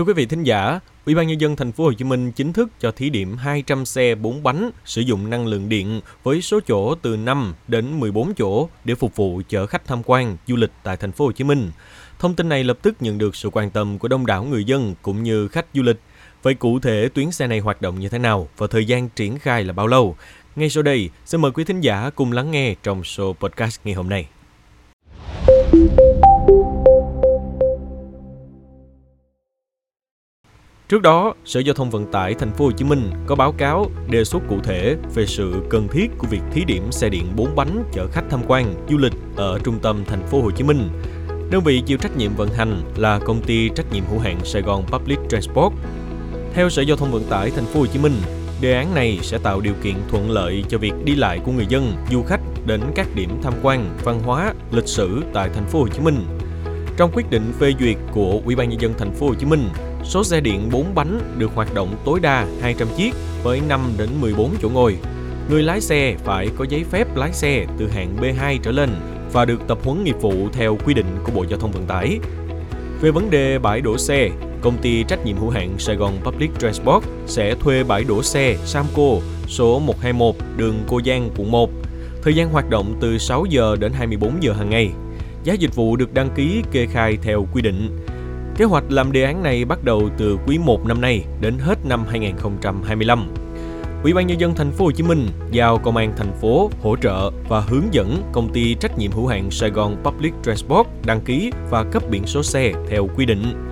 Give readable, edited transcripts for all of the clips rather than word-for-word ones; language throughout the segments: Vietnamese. Thưa quý vị thính giả, Ủy ban Nhân dân Thành phố Hồ Chí Minh chính thức cho thí điểm 200 xe 4 bánh sử dụng năng lượng điện với số chỗ từ 5 đến 14 chỗ để phục vụ chở khách tham quan du lịch tại Thành phố Hồ Chí Minh. Thông tin này lập tức nhận được sự quan tâm của đông đảo người dân cũng như khách du lịch. Vậy cụ thể tuyến xe này hoạt động như thế nào và thời gian triển khai là bao lâu? Ngay sau đây, xin mời quý thính giả cùng lắng nghe trong số podcast ngày hôm nay. Trước đó, Sở Giao thông Vận tải Thành phố Hồ Chí Minh có báo cáo đề xuất cụ thể về sự cần thiết của việc thí điểm xe điện 4 bánh chở khách tham quan du lịch ở trung tâm Thành phố Hồ Chí Minh. Đơn vị chịu trách nhiệm vận hành là Công ty trách nhiệm hữu hạn Saigon Public Transport. Theo Sở Giao thông Vận tải Thành phố Hồ Chí Minh, đề án này sẽ tạo điều kiện thuận lợi cho việc đi lại của người dân, du khách đến các điểm tham quan, văn hóa, lịch sử tại Thành phố Hồ Chí Minh. Trong quyết định phê duyệt của Ủy ban Nhân dân Thành phố Hồ Chí Minh, số xe điện 4 bánh được hoạt động tối đa 200 chiếc với 5 đến 14 chỗ ngồi. Người lái xe phải có giấy phép lái xe từ hạng B2 trở lên và được tập huấn nghiệp vụ theo quy định của Bộ Giao thông Vận tải. Về vấn đề bãi đỗ xe, Công ty trách nhiệm hữu hạn Saigon Public Transport sẽ thuê bãi đỗ xe Samco số 121 đường Cô Giang, quận 1. Thời gian hoạt động từ 6 giờ đến 24 giờ hàng ngày. Giá dịch vụ được đăng ký kê khai theo quy định. Kế hoạch làm đề án này bắt đầu từ quý 1 năm nay đến hết năm 2025. Ủy ban Nhân dân Thành phố Hồ Chí Minh giao Công an Thành phố hỗ trợ và hướng dẫn Công ty trách nhiệm hữu hạn Saigon Public Transport đăng ký và cấp biển số xe theo quy định.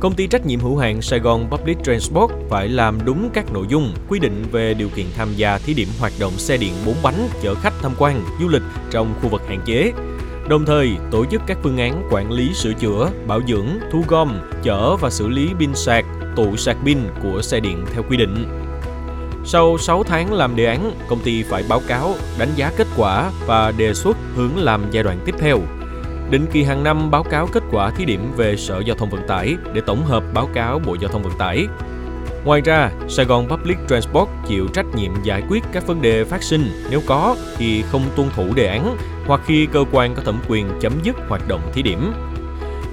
Công ty trách nhiệm hữu hạn Saigon Public Transport phải làm đúng các nội dung quy định về điều kiện tham gia thí điểm hoạt động xe điện 4 bánh chở khách tham quan, du lịch trong khu vực hạn chế. Đồng thời, tổ chức các phương án quản lý sửa chữa, bảo dưỡng, thu gom, chở và xử lý pin sạc, tụ sạc pin của xe điện theo quy định. Sau 6 tháng làm đề án, công ty phải báo cáo, đánh giá kết quả và đề xuất hướng làm giai đoạn tiếp theo. Định kỳ hàng năm báo cáo kết quả thí điểm về Sở Giao thông Vận tải để tổng hợp báo cáo Bộ Giao thông Vận tải. Ngoài ra, Saigon Public Transport chịu trách nhiệm giải quyết các vấn đề phát sinh nếu có khi không tuân thủ đề án hoặc khi cơ quan có thẩm quyền chấm dứt hoạt động thí điểm.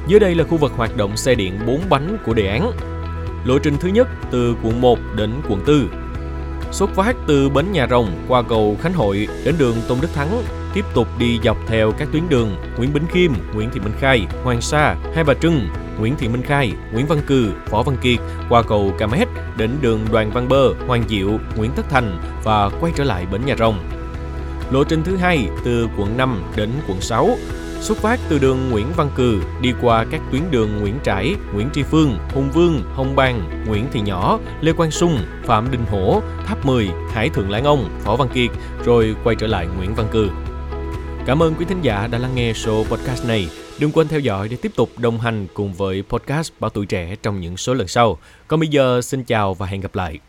Dưới đây là khu vực hoạt động xe điện 4 bánh của đề án. Lộ trình thứ nhất từ quận 1 đến quận 4. Xuất phát từ Bến Nhà Rồng qua cầu Khánh Hội đến đường Tôn Đức Thắng, tiếp tục đi dọc theo các tuyến đường Nguyễn Bỉnh Khiêm, Nguyễn Thị Minh Khai, Hoàng Sa, Hai Bà Trưng, Nguyễn Thị Minh Khai, Nguyễn Văn Cừ, Võ Văn Kiệt, qua cầu Cà Mét đến đường Đoàn Văn Bơ, Hoàng Diệu, Nguyễn Tất Thành và quay trở lại Bến Nhà Rồng. Lộ trình thứ hai từ quận 5 đến quận 6, xuất phát từ đường Nguyễn Văn Cừ đi qua các tuyến đường Nguyễn Trãi, Nguyễn Tri Phương, Hùng Vương, Hồng Bàng, Nguyễn Thị Nhỏ, Lê Quang Sung, Phạm Đình Hổ, Tháp 10, Hải Thượng Lãn Ông, Võ Văn Kiệt rồi quay trở lại Nguyễn Văn Cừ. Cảm ơn quý thính giả đã lắng nghe số podcast này. Đừng quên theo dõi để tiếp tục đồng hành cùng với podcast Báo Tuổi Trẻ trong những số lần sau. Còn bây giờ, xin chào và hẹn gặp lại.